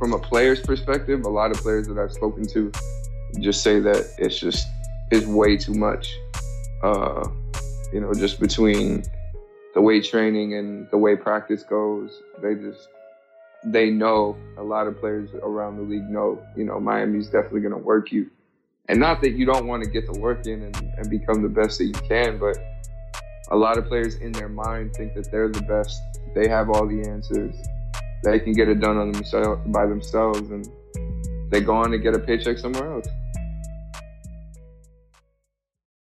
from a player's perspective, a lot of players that I've spoken to just say that it's way too much, just between the way training and the way practice goes. They know, a lot of players around the league know, Miami's definitely going to work you. And not that you don't want to get the work in and become the best that you can, but a lot of players in their mind think that they're the best, they have all the answers, they can get it done by themselves, and they go on to get a paycheck somewhere else.